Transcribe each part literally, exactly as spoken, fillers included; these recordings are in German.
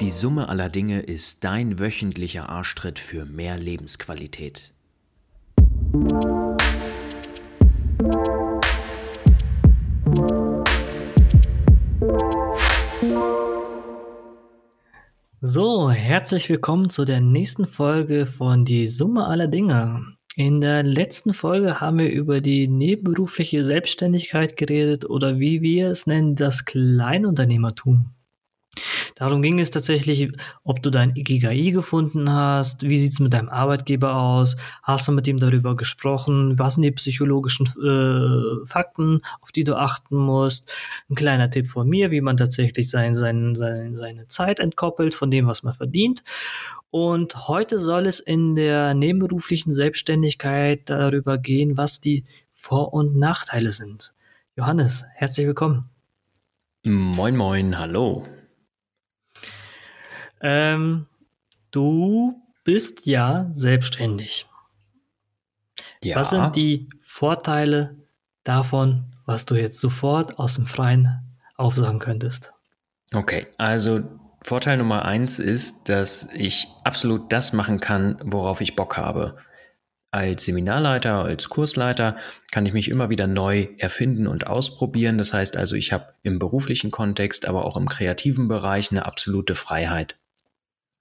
Die Summe aller Dinge ist dein wöchentlicher Arschtritt für mehr Lebensqualität. So, herzlich willkommen zu der nächsten Folge von Die Summe aller Dinge. In der letzten Folge haben wir über die nebenberufliche Selbstständigkeit geredet oder wie wir es nennen, das Kleinunternehmertum. Darum ging es tatsächlich, ob du dein Ikigai gefunden hast, wie sieht es mit deinem Arbeitgeber aus, hast du mit ihm darüber gesprochen, was sind die psychologischen äh, Fakten, auf die du achten musst. Ein kleiner Tipp von mir, wie man tatsächlich sein, sein, sein, seine Zeit entkoppelt von dem, was man verdient. Und heute soll es in der nebenberuflichen Selbstständigkeit darüber gehen, was die Vor- und Nachteile sind. Johannes, herzlich willkommen. Moin, moin, hallo. Ähm, du bist ja selbstständig. Ja. Was sind die Vorteile davon, was du jetzt sofort aus dem Freien aufsagen könntest? Okay, also Vorteil Nummer eins ist, dass ich absolut das machen kann, worauf ich Bock habe. Als Seminarleiter, als Kursleiter kann ich mich immer wieder neu erfinden und ausprobieren. Das heißt also, ich habe im beruflichen Kontext, aber auch im kreativen Bereich eine absolute Freiheit.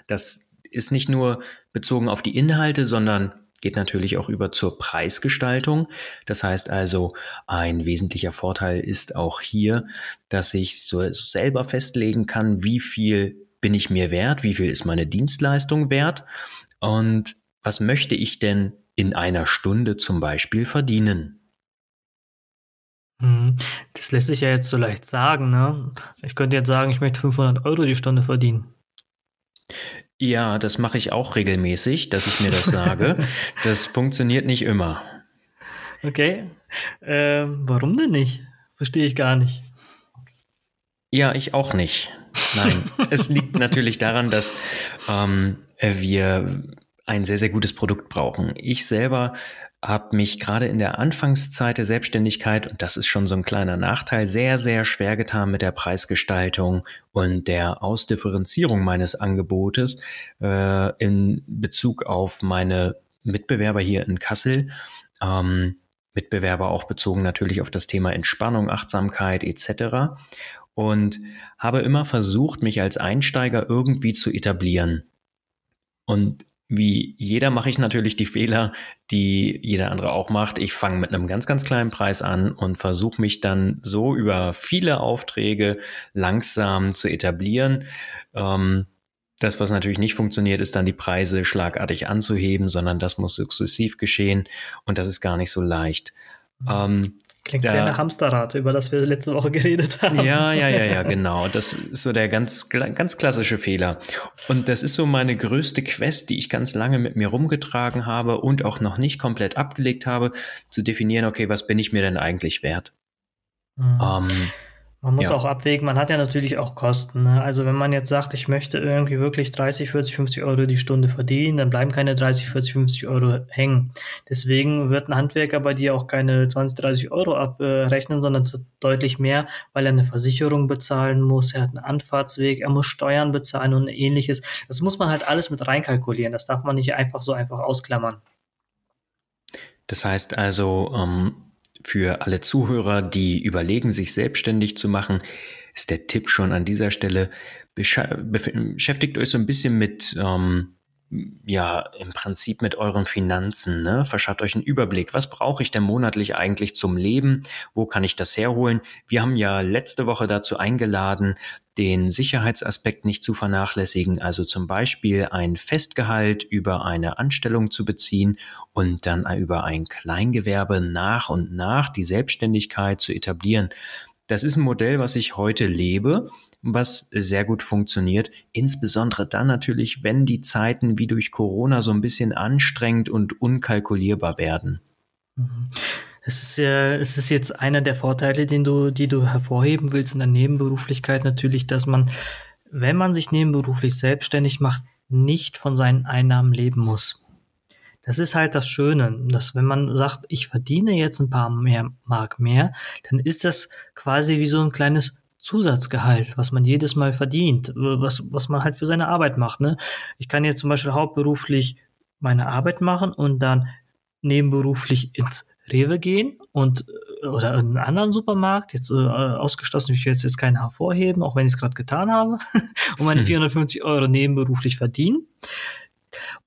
Das ist nicht nur bezogen auf die Inhalte, sondern geht natürlich auch über zur Preisgestaltung. Das heißt also, ein wesentlicher Vorteil ist auch hier, dass ich so selber festlegen kann, wie viel bin ich mir wert, wie viel ist meine Dienstleistung wert und was möchte ich denn in einer Stunde zum Beispiel verdienen. Das lässt sich ja jetzt so leicht sagen, ne? Ich könnte jetzt sagen, ich möchte fünfhundert Euro die Stunde verdienen. Ja, das mache ich auch regelmäßig, dass ich mir das sage. Das funktioniert nicht immer. Okay. Ähm, warum denn nicht? Verstehe ich gar nicht. Ja, ich auch nicht. Nein, es liegt natürlich daran, dass ähm, wir ein sehr, sehr gutes Produkt brauchen. Ich selber habe mich gerade in der Anfangszeit der Selbstständigkeit, und das ist schon so ein kleiner Nachteil, sehr, sehr schwer getan mit der Preisgestaltung und der Ausdifferenzierung meines Angebotes äh, in Bezug auf meine Mitbewerber hier in Kassel. Ähm, Mitbewerber auch bezogen natürlich auf das Thema Entspannung, Achtsamkeit et cetera. Und habe immer versucht, mich als Einsteiger irgendwie zu etablieren. Und wie jeder mache ich natürlich die Fehler, die jeder andere auch macht. Ich fange mit einem ganz, ganz kleinen Preis an und versuche mich dann so über viele Aufträge langsam zu etablieren. Ähm, das, was natürlich nicht funktioniert, ist dann die Preise schlagartig anzuheben, sondern das muss sukzessiv geschehen und das ist gar nicht so leicht. Ähm, Klingt da, sehr nach Hamsterrad, über das wir letzte Woche geredet haben. Ja, ja, ja, ja, genau. Das ist so der ganz, ganz klassische Fehler. Und das ist so meine größte Quest, die ich ganz lange mit mir rumgetragen habe und auch noch nicht komplett abgelegt habe, zu definieren, okay, was bin ich mir denn eigentlich wert? Mhm. Ähm, man muss ja auch abwägen, man hat ja natürlich auch Kosten. Ne? Also wenn man jetzt sagt, ich möchte irgendwie wirklich dreißig, vierzig, fünfzig Euro die Stunde verdienen, dann bleiben keine dreißig, vierzig, fünfzig Euro hängen. Deswegen wird ein Handwerker bei dir auch keine zwanzig, dreißig Euro abrechnen, sondern deutlich mehr, weil er eine Versicherung bezahlen muss, er hat einen Anfahrtsweg, er muss Steuern bezahlen und ähnliches. Das muss man halt alles mit reinkalkulieren. Das darf man nicht einfach so einfach ausklammern. Das heißt also, ähm, für alle Zuhörer, die überlegen, sich selbstständig zu machen, ist der Tipp schon an dieser Stelle, beschäftigt euch so ein bisschen mit, ähm, ja, im Prinzip mit euren Finanzen, ne? Verschafft euch einen Überblick. Was brauche ich denn monatlich eigentlich zum Leben? Wo kann ich das herholen? Wir haben ja letzte Woche dazu eingeladen, den Sicherheitsaspekt nicht zu vernachlässigen, also zum Beispiel ein Festgehalt über eine Anstellung zu beziehen und dann über ein Kleingewerbe nach und nach die Selbstständigkeit zu etablieren. Das ist ein Modell, was ich heute lebe, was sehr gut funktioniert, insbesondere dann natürlich, wenn die Zeiten wie durch Corona so ein bisschen anstrengend und unkalkulierbar werden. Mhm. Es ist, ja, es ist jetzt einer der Vorteile, den du, die du hervorheben willst in der Nebenberuflichkeit natürlich, dass man, wenn man sich nebenberuflich selbstständig macht, nicht von seinen Einnahmen leben muss. Das ist halt das Schöne, dass wenn man sagt, ich verdiene jetzt ein paar mehr Mark mehr, dann ist das quasi wie so ein kleines Zusatzgehalt, was man jedes Mal verdient, was, was man halt für seine Arbeit macht. Ne? Ich kann jetzt zum Beispiel hauptberuflich meine Arbeit machen und dann nebenberuflich ins Rewe gehen und oder in einen anderen Supermarkt, jetzt äh, ausgeschlossen, ich will jetzt, jetzt keinen hervorheben, auch wenn ich es gerade getan habe, und meine hm. vierhundertfünfzig Euro nebenberuflich verdienen.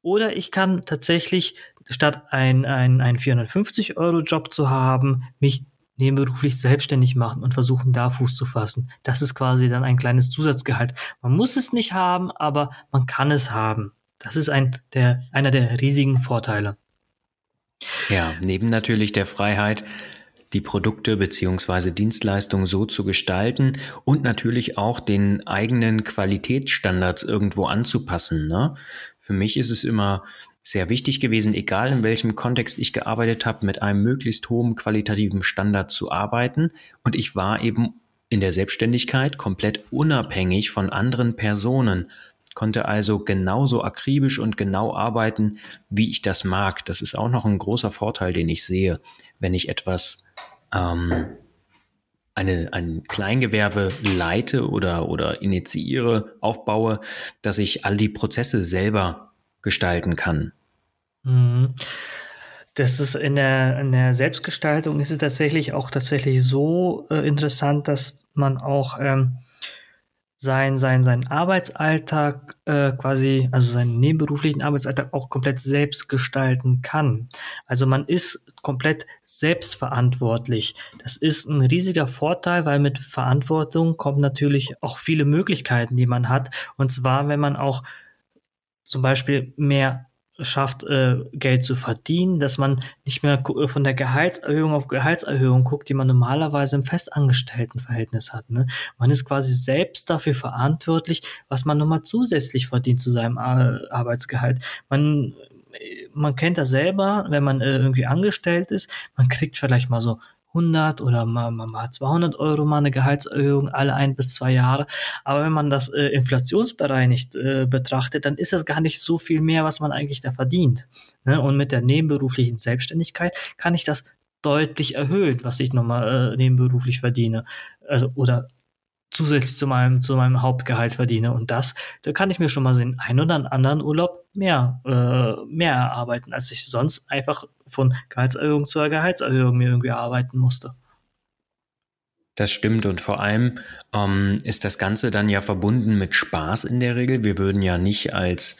Oder ich kann tatsächlich, statt einen ein vierhundertfünfzig Euro Job zu haben, mich nebenberuflich selbstständig machen und versuchen, da Fuß zu fassen. Das ist quasi dann ein kleines Zusatzgehalt. Man muss es nicht haben, aber man kann es haben. Das ist ein, der, einer der riesigen Vorteile. Ja, neben natürlich der Freiheit, die Produkte bzw. Dienstleistungen so zu gestalten und natürlich auch den eigenen Qualitätsstandards irgendwo anzupassen. Ne? Für mich ist es immer sehr wichtig gewesen, egal in welchem Kontext ich gearbeitet habe, mit einem möglichst hohen qualitativen Standard zu arbeiten. Und ich war eben in der Selbstständigkeit komplett unabhängig von anderen Personen, konnte also genauso akribisch und genau arbeiten, wie ich das mag. Das ist auch noch ein großer Vorteil, den ich sehe, wenn ich etwas, ähm, eine, ein Kleingewerbe leite oder, oder initiiere, aufbaue, dass ich all die Prozesse selber gestalten kann. Das ist in der, in der Selbstgestaltung ist es tatsächlich auch tatsächlich so äh, interessant, dass man auch ähm, sein, sein, seinen Arbeitsalltag äh, quasi, also seinen nebenberuflichen Arbeitsalltag auch komplett selbst gestalten kann. Also man ist komplett selbstverantwortlich. Das ist ein riesiger Vorteil, weil mit Verantwortung kommen natürlich auch viele Möglichkeiten, die man hat. Und zwar, wenn man auch zum Beispiel mehr schafft, äh, Geld zu verdienen, dass man nicht mehr von der Gehaltserhöhung auf Gehaltserhöhung guckt, die man normalerweise im Festangestelltenverhältnis hat. Ne? Man ist quasi selbst dafür verantwortlich, was man nochmal zusätzlich verdient zu seinem Ar- Arbeitsgehalt. Man, man kennt das selber, wenn man äh, irgendwie angestellt ist, man kriegt vielleicht mal so hundert oder mal, mal zweihundert Euro mal eine Gehaltserhöhung alle ein bis zwei Jahre. Aber wenn man das äh, inflationsbereinigt äh, betrachtet, dann ist das gar nicht so viel mehr, was man eigentlich da verdient. Ne? Und mit der nebenberuflichen Selbstständigkeit kann ich das deutlich erhöhen, was ich nochmal äh, nebenberuflich verdiene. Also, oder zusätzlich zu meinem, zu meinem Hauptgehalt verdiene. Und das, da kann ich mir schon mal den einen oder anderen Urlaub mehr, äh, mehr erarbeiten, als ich sonst einfach von Gehaltserhöhung zu Gehaltserhöhung mir irgendwie erarbeiten musste. Das stimmt, und vor allem ähm, ist das Ganze dann ja verbunden mit Spaß in der Regel. Wir würden ja nicht als,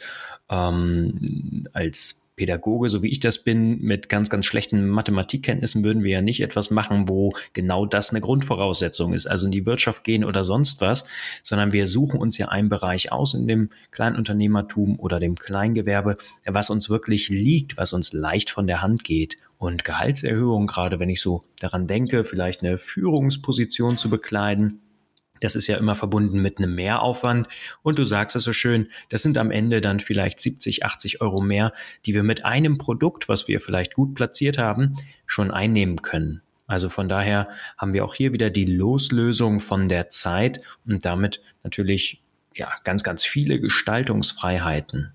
ähm, als Pädagoge, so wie ich das bin, mit ganz, ganz schlechten Mathematikkenntnissen würden wir ja nicht etwas machen, wo genau das eine Grundvoraussetzung ist, also in die Wirtschaft gehen oder sonst was, sondern wir suchen uns ja einen Bereich aus in dem Kleinunternehmertum oder dem Kleingewerbe, was uns wirklich liegt, was uns leicht von der Hand geht. Und Gehaltserhöhung, gerade wenn ich so daran denke, vielleicht eine Führungsposition zu bekleiden, das ist ja immer verbunden mit einem Mehraufwand. Und du sagst es so schön, das sind am Ende dann vielleicht siebzig, achtzig Euro mehr, die wir mit einem Produkt, was wir vielleicht gut platziert haben, schon einnehmen können. Also von daher haben wir auch hier wieder die Loslösung von der Zeit und damit natürlich ja ganz, ganz viele Gestaltungsfreiheiten.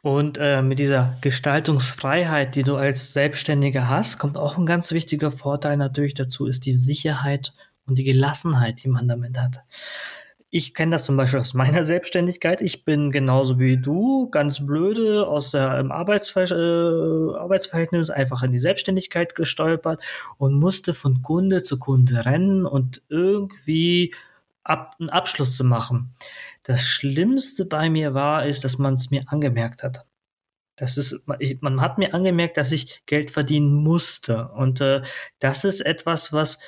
Und äh, mit dieser Gestaltungsfreiheit, die du als Selbstständiger hast, kommt auch ein ganz wichtiger Vorteil natürlich dazu, ist die Sicherheit und die Gelassenheit, die man damit hat. Ich kenne das zum Beispiel aus meiner Selbstständigkeit. Ich bin genauso wie du, ganz blöde, aus dem Arbeitsver- äh, Arbeitsverhältnis einfach in die Selbstständigkeit gestolpert und musste von Kunde zu Kunde rennen und irgendwie ab- einen Abschluss zu machen. Das Schlimmste bei mir war, ist, dass man es mir angemerkt hat. Das ist, man hat mir angemerkt, dass ich Geld verdienen musste. Und äh, das ist etwas, was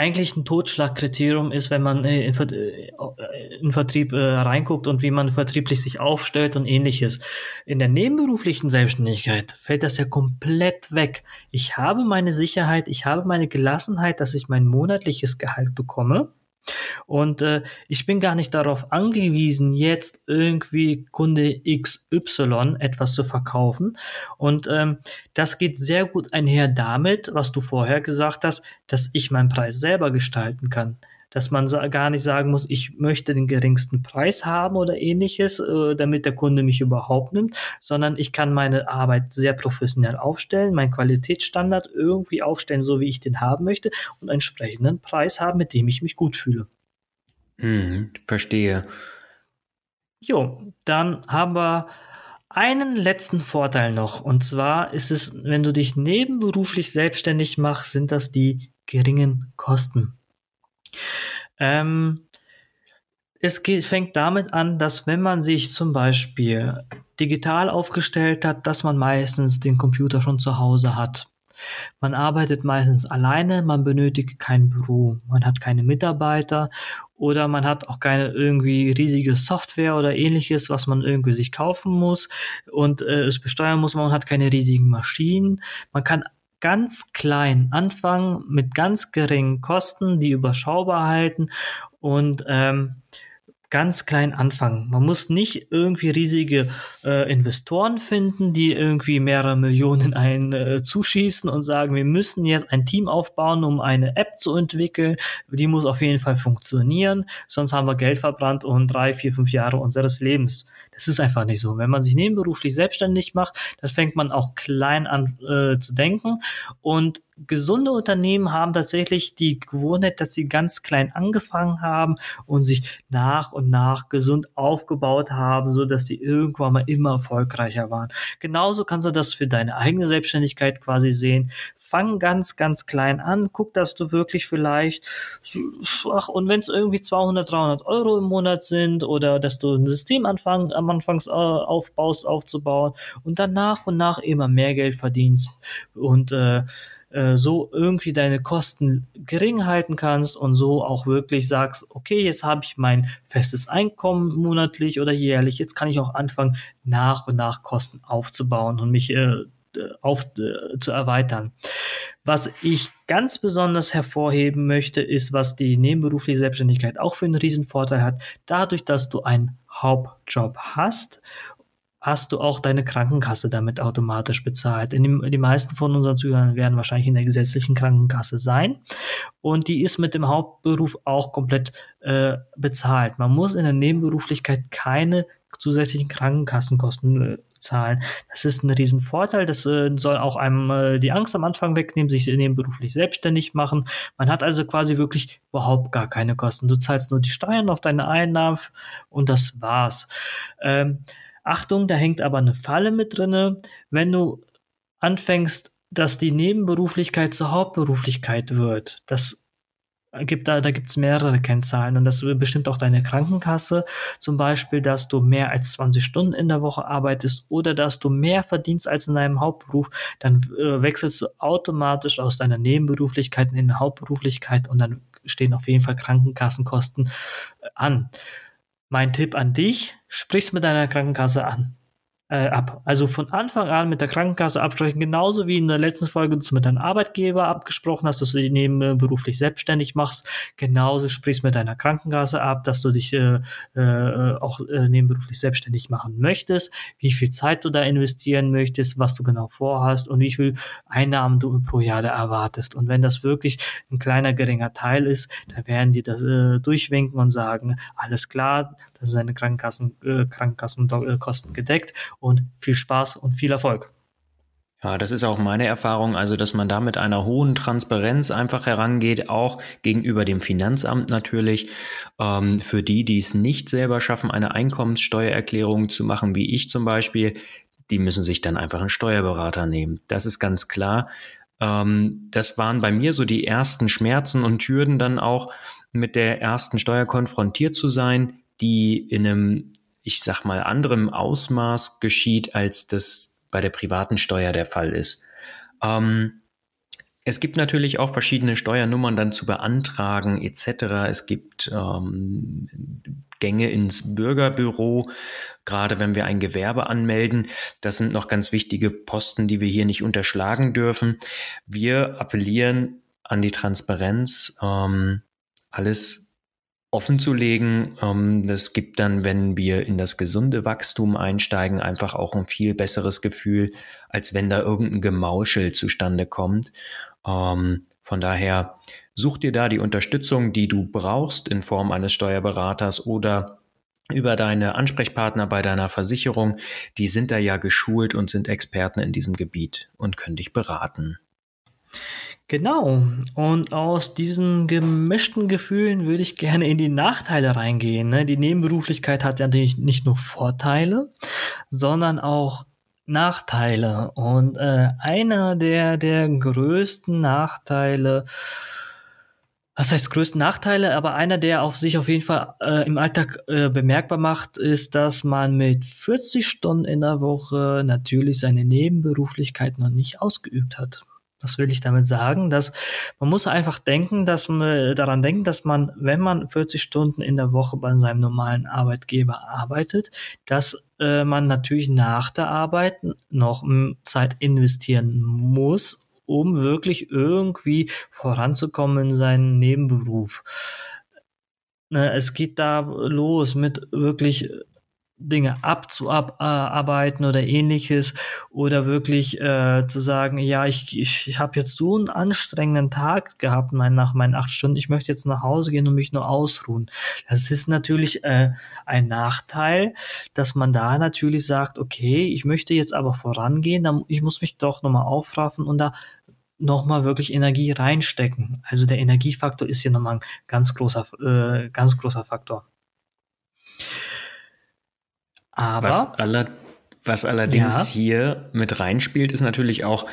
eigentlich ein Totschlagkriterium ist, wenn man in den Vertrieb äh, reinguckt und wie man vertrieblich sich aufstellt und ähnliches. In der nebenberuflichen Selbstständigkeit fällt das ja komplett weg. Ich habe meine Sicherheit, ich habe meine Gelassenheit, dass ich mein monatliches Gehalt bekomme. Und äh, ich bin gar nicht darauf angewiesen, jetzt irgendwie Kunde X Y etwas zu verkaufen. Und ähm, das geht sehr gut einher damit, was du vorher gesagt hast, dass ich meinen Preis selber gestalten kann. dass man sa- gar nicht sagen muss, ich möchte den geringsten Preis haben oder ähnliches, äh, damit der Kunde mich überhaupt nimmt, sondern ich kann meine Arbeit sehr professionell aufstellen, meinen Qualitätsstandard irgendwie aufstellen, so wie ich den haben möchte und einen entsprechenden Preis haben, mit dem ich mich gut fühle. Hm, verstehe. Jo, dann haben wir einen letzten Vorteil noch, und zwar ist es, wenn du dich nebenberuflich selbstständig machst, sind das die geringen Kosten. Ähm, es geht, fängt damit an, dass wenn man sich zum Beispiel digital aufgestellt hat, dass man meistens den Computer schon zu Hause hat. Man arbeitet meistens alleine, man benötigt kein Büro, man hat keine Mitarbeiter oder man hat auch keine irgendwie riesige Software oder ähnliches, was man irgendwie sich kaufen muss und äh, es besteuern muss, man hat keine riesigen Maschinen. Man kann ganz klein anfangen mit ganz geringen Kosten, die überschaubar halten und ähm, ganz klein anfangen. Man muss nicht irgendwie riesige äh, Investoren finden, die irgendwie mehrere Millionen einen äh, zuschießen und sagen, wir müssen jetzt ein Team aufbauen, um eine App zu entwickeln. Die muss auf jeden Fall funktionieren, sonst haben wir Geld verbrannt und drei, vier, fünf Jahre unseres Lebens. Das ist einfach nicht so. Wenn man sich nebenberuflich selbstständig macht, dann fängt man auch klein an äh, zu denken, und gesunde Unternehmen haben tatsächlich die Gewohnheit, dass sie ganz klein angefangen haben und sich nach und nach gesund aufgebaut haben, sodass sie irgendwann mal immer erfolgreicher waren. Genauso kannst du das für deine eigene Selbstständigkeit quasi sehen. Fang ganz, ganz klein an, guck, dass du wirklich vielleicht, ach, und wenn es irgendwie zweihundert, dreihundert Euro im Monat sind oder dass du ein System anfang, am Anfang aufbaust, aufzubauen und dann nach und nach immer mehr Geld verdienst und äh, so irgendwie deine Kosten gering halten kannst und so auch wirklich sagst, okay, jetzt habe ich mein festes Einkommen monatlich oder jährlich, jetzt kann ich auch anfangen, nach und nach Kosten aufzubauen und mich äh, auf, äh, zu erweitern. Was ich ganz besonders hervorheben möchte, ist, was die nebenberufliche Selbstständigkeit auch für einen Riesenvorteil hat, dadurch, dass du einen Hauptjob hast, hast du auch deine Krankenkasse damit automatisch bezahlt. In dem, die meisten von unseren Zuhörern werden wahrscheinlich in der gesetzlichen Krankenkasse sein und die ist mit dem Hauptberuf auch komplett äh, bezahlt. Man muss in der Nebenberuflichkeit keine zusätzlichen Krankenkassenkosten äh, zahlen. Das ist ein Riesenvorteil. Das äh, soll auch einem äh, die Angst am Anfang wegnehmen, sich nebenberuflich selbstständig machen. Man hat also quasi wirklich überhaupt gar keine Kosten. Du zahlst nur die Steuern auf deine Einnahmen und das war's. Ähm, Achtung, da hängt aber eine Falle mit drinne, wenn du anfängst, dass die Nebenberuflichkeit zur Hauptberuflichkeit wird. Das gibt da, da gibt es mehrere Kennzahlen und das bestimmt auch deine Krankenkasse. Zum Beispiel, dass du mehr als zwanzig Stunden in der Woche arbeitest oder dass du mehr verdienst als in deinem Hauptberuf, dann äh, wechselst du automatisch aus deiner Nebenberuflichkeit in eine Hauptberuflichkeit und dann stehen auf jeden Fall Krankenkassenkosten äh, an. Mein Tipp an dich, sprich's mit deiner Krankenkasse an, äh, ab. Also von Anfang an mit der Krankenkasse absprechen, genauso wie in der letzten Folge du es mit deinem Arbeitgeber abgesprochen hast, dass du dich nebenberuflich selbstständig machst, genauso sprichst mit deiner Krankenkasse ab, dass du dich äh, äh, auch äh, nebenberuflich selbstständig machen möchtest, wie viel Zeit du da investieren möchtest, was du genau vorhast und wie viel Einnahmen du pro Jahr da erwartest. Und wenn das wirklich ein kleiner, geringer Teil ist, dann werden die das äh, durchwinken und sagen, alles klar, das ist deine Krankenkassen, äh, Krankenkassenkosten gedeckt und viel Spaß und viel Erfolg. Ja, das ist auch meine Erfahrung, also dass man da mit einer hohen Transparenz einfach herangeht, auch gegenüber dem Finanzamt natürlich. Ähm, für die, die es nicht selber schaffen, eine Einkommenssteuererklärung zu machen, wie ich zum Beispiel, die müssen sich dann einfach einen Steuerberater nehmen. Das ist ganz klar. Ähm, das waren bei mir so die ersten Schmerzen und Hürden, dann auch mit der ersten Steuer konfrontiert zu sein, die in einem, ich sag mal, anderem Ausmaß geschieht, als das bei der privaten Steuer der Fall ist. Ähm, es gibt natürlich auch verschiedene Steuernummern dann zu beantragen et cetera. Es gibt ähm, Gänge ins Bürgerbüro, gerade wenn wir ein Gewerbe anmelden. Das sind noch ganz wichtige Posten, die wir hier nicht unterschlagen dürfen. Wir appellieren an die Transparenz, ähm, alles offen zu legen. Das gibt dann, wenn wir in das gesunde Wachstum einsteigen, einfach auch ein viel besseres Gefühl, als wenn da irgendein Gemauschel zustande kommt. Von daher Such dir da die Unterstützung, die du brauchst in Form eines Steuerberaters oder über deine Ansprechpartner bei deiner Versicherung. Die sind da ja geschult und sind Experten in diesem Gebiet und können dich beraten. Genau. Und aus diesen gemischten Gefühlen würde ich gerne in die Nachteile reingehen, ne? Die Nebenberuflichkeit hat ja natürlich nicht nur Vorteile, sondern auch Nachteile. Und äh, einer der, der größten Nachteile, was heißt größten Nachteile, aber einer, der auf sich auf jeden Fall äh, im Alltag äh, bemerkbar macht, ist, dass man mit vierzig Stunden in der Woche natürlich seine Nebenberuflichkeit noch nicht ausgeübt hat. Was will ich damit sagen? Dass man muss einfach denken, dass man daran denken, dass man, wenn man vierzig Stunden in der Woche bei seinem normalen Arbeitgeber arbeitet, dass äh, man natürlich nach der Arbeit noch Zeit investieren muss, um wirklich irgendwie voranzukommen in seinen Nebenberuf. Ne, es geht da los mit wirklich Dinge abzuarbeiten oder ähnliches oder wirklich äh, zu sagen, ja, ich, ich, ich habe jetzt so einen anstrengenden Tag gehabt mein, nach meinen acht Stunden, ich möchte jetzt nach Hause gehen und mich nur ausruhen. Das ist natürlich äh, ein Nachteil, dass man da natürlich sagt, okay, ich möchte jetzt aber vorangehen, dann, ich muss mich doch nochmal aufraffen und da nochmal wirklich Energie reinstecken. Also der Energiefaktor ist hier nochmal ein ganz großer, äh, ganz großer Faktor. Aber was, aller, was allerdings ja. hier mit reinspielt, ist natürlich auch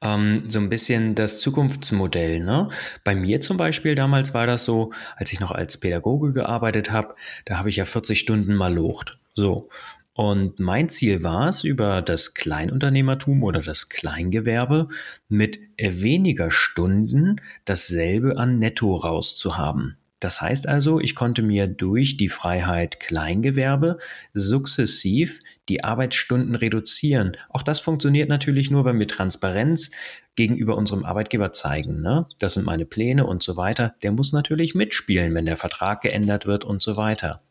ähm, so ein bisschen das Zukunftsmodell, ne? Bei mir zum Beispiel damals war das so, als ich noch als Pädagoge gearbeitet habe, da habe ich ja vierzig Stunden mal locht. So. Und mein Ziel war es, über das Kleinunternehmertum oder das Kleingewerbe mit weniger Stunden dasselbe an Netto rauszuhaben. Das heißt also, ich konnte mir durch die Freiheit Kleingewerbe sukzessiv die Arbeitsstunden reduzieren. Auch das funktioniert natürlich nur, wenn wir Transparenz gegenüber unserem Arbeitgeber zeigen, ne? Das sind meine Pläne und so weiter. Der muss natürlich mitspielen, wenn der Vertrag geändert wird und so weiter.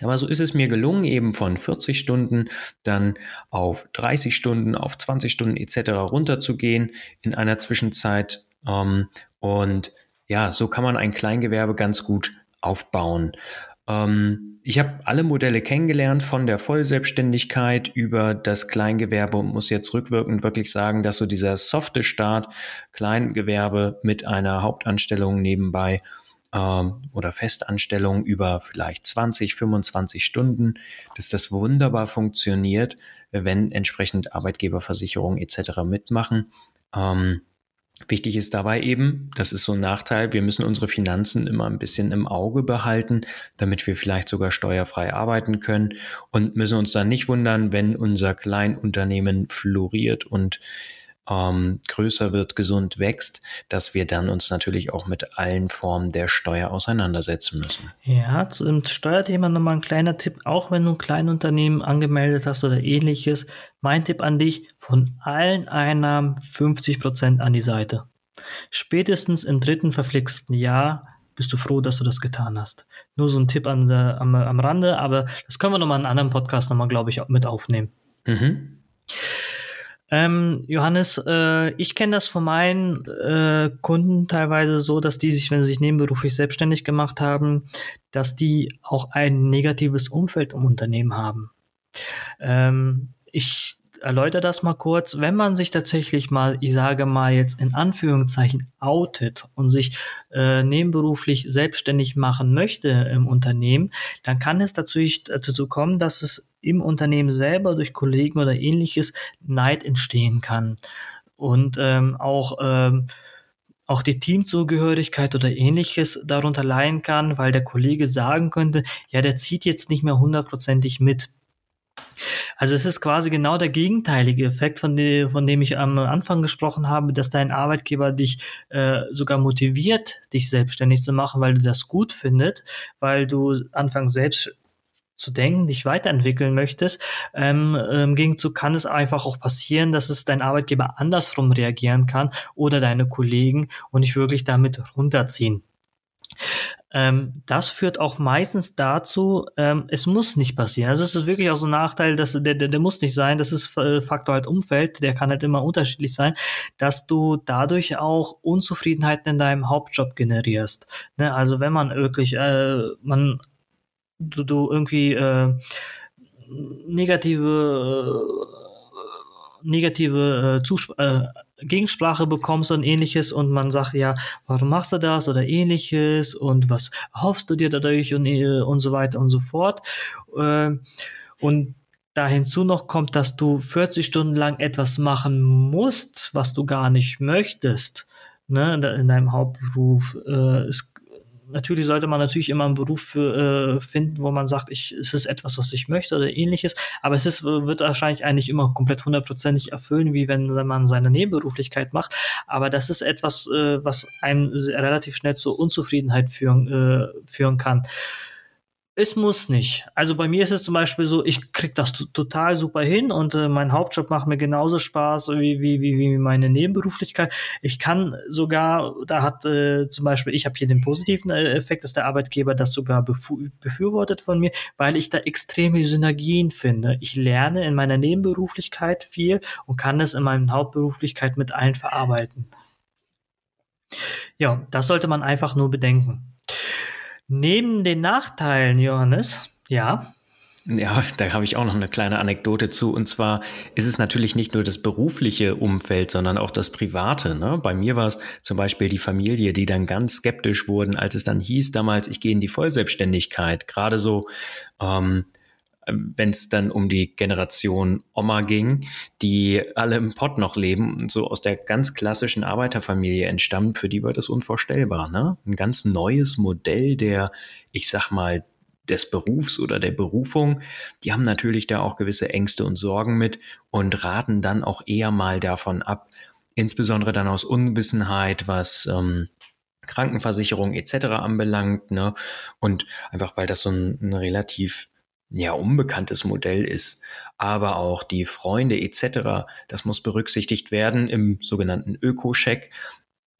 Aber so ist es mir gelungen, eben von vierzig Stunden dann auf dreißig Stunden, auf zwanzig Stunden et cetera runterzugehen in einer Zwischenzeit. Ähm, und Ja, so kann man ein Kleingewerbe ganz gut aufbauen. Ähm, ich habe alle Modelle kennengelernt, von der Vollselbstständigkeit über das Kleingewerbe und muss jetzt rückwirkend wirklich sagen, dass so dieser softe Start, Kleingewerbe mit einer Hauptanstellung nebenbei ähm, oder Festanstellung über vielleicht zwanzig, fünfundzwanzig Stunden, dass das wunderbar funktioniert, wenn entsprechend Arbeitgeberversicherung et cetera mitmachen. Ähm, Wichtig ist dabei eben, das ist so ein Nachteil, wir müssen unsere Finanzen immer ein bisschen im Auge behalten, damit wir vielleicht sogar steuerfrei arbeiten können und müssen uns dann nicht wundern, wenn unser Kleinunternehmen floriert und ähm, größer wird, gesund wächst, dass wir dann uns natürlich auch mit allen Formen der Steuer auseinandersetzen müssen. Ja, zu dem Steuerthema nochmal ein kleiner Tipp, auch wenn du ein Kleinunternehmen angemeldet hast oder ähnliches, mein Tipp an dich, von allen Einnahmen fünfzig Prozent an die Seite. Spätestens im dritten verflixten Jahr bist du froh, dass du das getan hast. Nur so ein Tipp an der, am, am Rande, aber das können wir nochmal in einem anderen Podcast nochmal, glaube ich, mit aufnehmen. Mhm. Ähm, Johannes, äh, ich kenne das von meinen äh, Kunden teilweise so, dass die sich, wenn sie sich nebenberuflich selbstständig gemacht haben, dass die auch ein negatives Umfeld im Unternehmen haben. Ähm, ich erläutere das mal kurz. Wenn man sich tatsächlich mal, ich sage mal jetzt in Anführungszeichen, outet und sich äh, nebenberuflich selbstständig machen möchte im Unternehmen, dann kann es dazu, dazu kommen, dass es im Unternehmen selber durch Kollegen oder ähnliches Neid entstehen kann. Und ähm, auch, ähm, auch die Teamzugehörigkeit oder ähnliches darunter leiden kann, weil der Kollege sagen könnte, ja, der zieht jetzt nicht mehr hundertprozentig mit. Also es ist quasi genau der gegenteilige Effekt, von dem, von dem ich am Anfang gesprochen habe, dass dein Arbeitgeber dich äh, sogar motiviert, dich selbstständig zu machen, weil du das gut findest, weil du anfangs selbst zu denken, dich weiterentwickeln möchtest. Ähm, Im Gegenzug kann es einfach auch passieren, dass es dein Arbeitgeber andersrum reagieren kann oder deine Kollegen und dich wirklich damit runterziehen. Ähm, das führt auch meistens dazu, ähm, es muss nicht passieren. Also es ist wirklich auch so ein Nachteil, dass der, der, der muss nicht sein, das ist äh, Faktor halt Umfeld, der kann halt immer unterschiedlich sein, dass du dadurch auch Unzufriedenheiten in deinem Hauptjob generierst. Ne? Also wenn man wirklich, äh, man, du, du irgendwie äh, negative, äh, negative äh, Zusprache, äh, Gegensprache bekommst und ähnliches und man sagt, ja, warum machst du das oder ähnliches und was hoffst du dir dadurch und, und so weiter und so fort. Und da hinzu noch kommt, dass du vierzig Stunden lang etwas machen musst, was du gar nicht möchtest, ne, in deinem Hauptberuf. Es, natürlich sollte man natürlich immer einen Beruf für, finden, wo man sagt, ich, es ist etwas, was ich möchte oder ähnliches, aber es ist, wird wahrscheinlich eigentlich immer komplett hundertprozentig erfüllen, wie wenn man seine Nebenberuflichkeit macht, aber das ist etwas, was einem relativ schnell zur Unzufriedenheit führen, führen kann. Es muss nicht. Also bei mir ist es zum Beispiel so, ich krieg das t- total super hin und äh, mein Hauptjob macht mir genauso Spaß wie, wie, wie, wie meine Nebenberuflichkeit. Ich kann sogar, da hat äh, zum Beispiel, ich habe hier den positiven Effekt, dass der Arbeitgeber das sogar befu- befürwortet von mir, weil ich da extreme Synergien finde. Ich lerne in meiner Nebenberuflichkeit viel und kann das in meiner Hauptberuflichkeit mit allen verarbeiten. Ja, das sollte man einfach nur bedenken. Neben den Nachteilen, Johannes, ja. Ja, da habe ich auch noch eine kleine Anekdote zu. Und zwar ist es natürlich nicht nur das berufliche Umfeld, sondern auch das private. Ne? Bei mir war es zum Beispiel die Familie, die dann ganz skeptisch wurden, als es dann hieß damals, ich gehe in die Vollselbstständigkeit. Gerade so, ähm, wenn es dann um die Generation Oma ging, die alle im Pott noch leben und so aus der ganz klassischen Arbeiterfamilie entstammen, für die war das unvorstellbar. Ne? Ein ganz neues Modell der, ich sag mal, des Berufs oder der Berufung. Die haben natürlich da auch gewisse Ängste und Sorgen mit und raten dann auch eher mal davon ab, insbesondere dann aus Unwissenheit, was ähm, Krankenversicherung et cetera anbelangt. Ne? Und einfach, weil das so ein, ein relativ ja unbekanntes Modell ist, aber auch die Freunde et cetera, das muss berücksichtigt werden im sogenannten Öko-Scheck.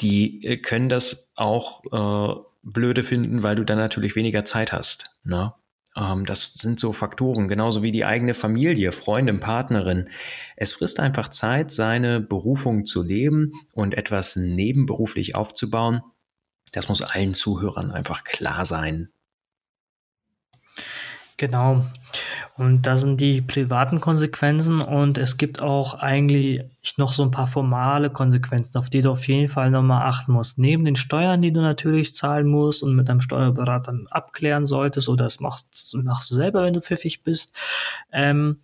Die können das auch äh, blöde finden, weil du dann natürlich weniger Zeit hast. Ne? Ähm, das sind so Faktoren, genauso wie die eigene Familie, Freundin, Partnerin. Es frisst einfach Zeit, seine Berufung zu leben und etwas nebenberuflich aufzubauen. Das muss allen Zuhörern einfach klar sein. Genau. Und da sind die privaten Konsequenzen und es gibt auch eigentlich noch so ein paar formale Konsequenzen, auf die du auf jeden Fall nochmal achten musst. Neben den Steuern, die du natürlich zahlen musst und mit deinem Steuerberater abklären solltest oder das machst, machst du selber, wenn du pfiffig bist. Ähm,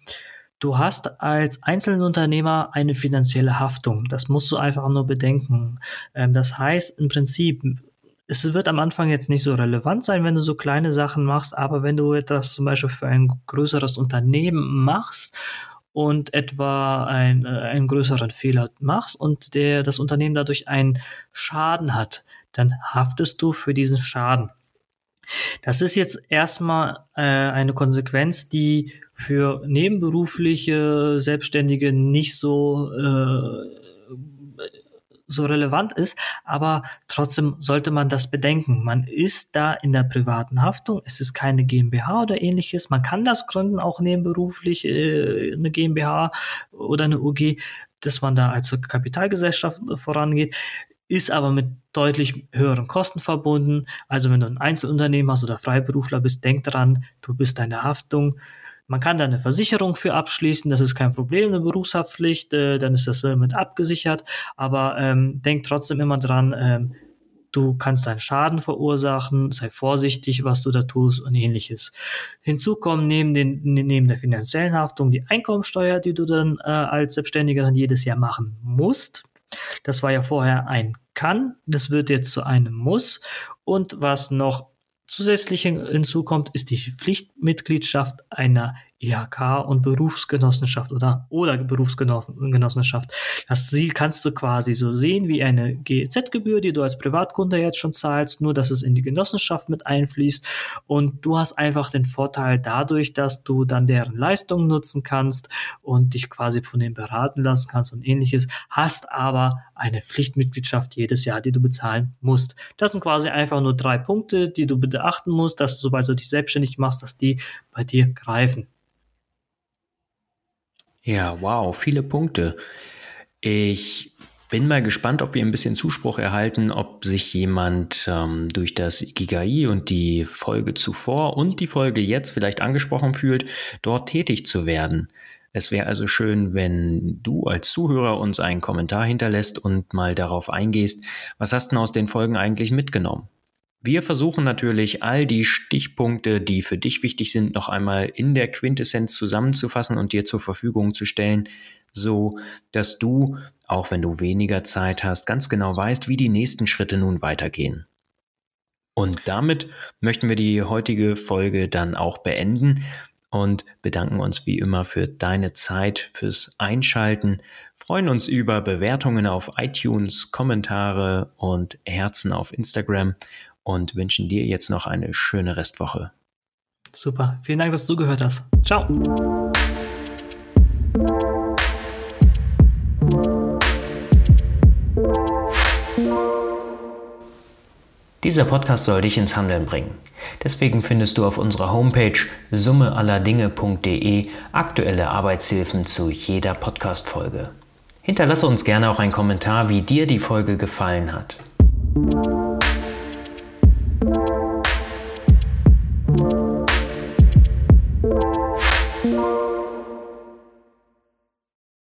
du hast als Einzelunternehmer eine finanzielle Haftung. Das musst du einfach nur bedenken. Ähm, das heißt im Prinzip, es wird am Anfang jetzt nicht so relevant sein, wenn du so kleine Sachen machst, aber wenn du etwas zum Beispiel für ein größeres Unternehmen machst und etwa ein, äh, einen größeren Fehler machst und der das Unternehmen dadurch einen Schaden hat, dann haftest du für diesen Schaden. Das ist jetzt erstmal äh, eine Konsequenz, die für nebenberufliche Selbstständige nicht so äh, so relevant ist, aber trotzdem sollte man das bedenken. Man ist da in der privaten Haftung, es ist keine GmbH oder ähnliches, man kann das gründen, auch nebenberuflich äh, eine GmbH oder eine U G, dass man da als Kapitalgesellschaft vorangeht, ist aber mit deutlich höheren Kosten verbunden. Also wenn du ein Einzelunternehmen hast oder Freiberufler bist, denk dran, du bist deine Haftung. Man kann da eine Versicherung für abschließen, das ist kein Problem, eine Berufshaftpflicht, äh, dann ist das äh, mit abgesichert, aber ähm, denk trotzdem immer dran, ähm, du kannst einen Schaden verursachen, sei vorsichtig, was du da tust und ähnliches. Hinzu kommen neben, den, neben der finanziellen Haftung die Einkommensteuer, die du dann äh, als Selbstständiger dann jedes Jahr machen musst. Das war ja vorher ein Kann, das wird jetzt zu einem Muss und was noch zusätzlich hinzukommt, ist die Pflichtmitgliedschaft einer I H K und Berufsgenossenschaft oder, oder Berufsgenossenschaft. Das Ziel kannst du quasi so sehen wie eine G E Z-Gebühr, die du als Privatkunde jetzt schon zahlst, nur dass es in die Genossenschaft mit einfließt, und du hast einfach den Vorteil dadurch, dass du dann deren Leistungen nutzen kannst und dich quasi von denen beraten lassen kannst und ähnliches, hast aber eine Pflichtmitgliedschaft jedes Jahr, die du bezahlen musst. Das sind quasi einfach nur drei Punkte, die du beachten musst, dass du, sobald du dich selbstständig machst, dass die bei dir greifen. Ja, wow, viele Punkte. Ich bin mal gespannt, ob wir ein bisschen Zuspruch erhalten, ob sich jemand ähm, durch das Ikigai und die Folge zuvor und die Folge jetzt vielleicht angesprochen fühlt, dort tätig zu werden. Es wäre also schön, wenn du als Zuhörer uns einen Kommentar hinterlässt und mal darauf eingehst, was hast du aus den Folgen eigentlich mitgenommen? Wir versuchen natürlich, all die Stichpunkte, die für dich wichtig sind, noch einmal in der Quintessenz zusammenzufassen und dir zur Verfügung zu stellen, so dass du, auch wenn du weniger Zeit hast, ganz genau weißt, wie die nächsten Schritte nun weitergehen. Und damit möchten wir die heutige Folge dann auch beenden und bedanken uns wie immer für deine Zeit, fürs Einschalten, freuen uns über Bewertungen auf iTunes, Kommentare und Herzen auf Instagram und wünschen dir jetzt noch eine schöne Restwoche. Super, vielen Dank, dass du zugehört hast. Ciao. Dieser Podcast soll dich ins Handeln bringen. Deswegen findest du auf unserer Homepage summe aller dinge punkt de aktuelle Arbeitshilfen zu jeder Podcast-Folge. Hinterlasse uns gerne auch einen Kommentar, wie dir die Folge gefallen hat.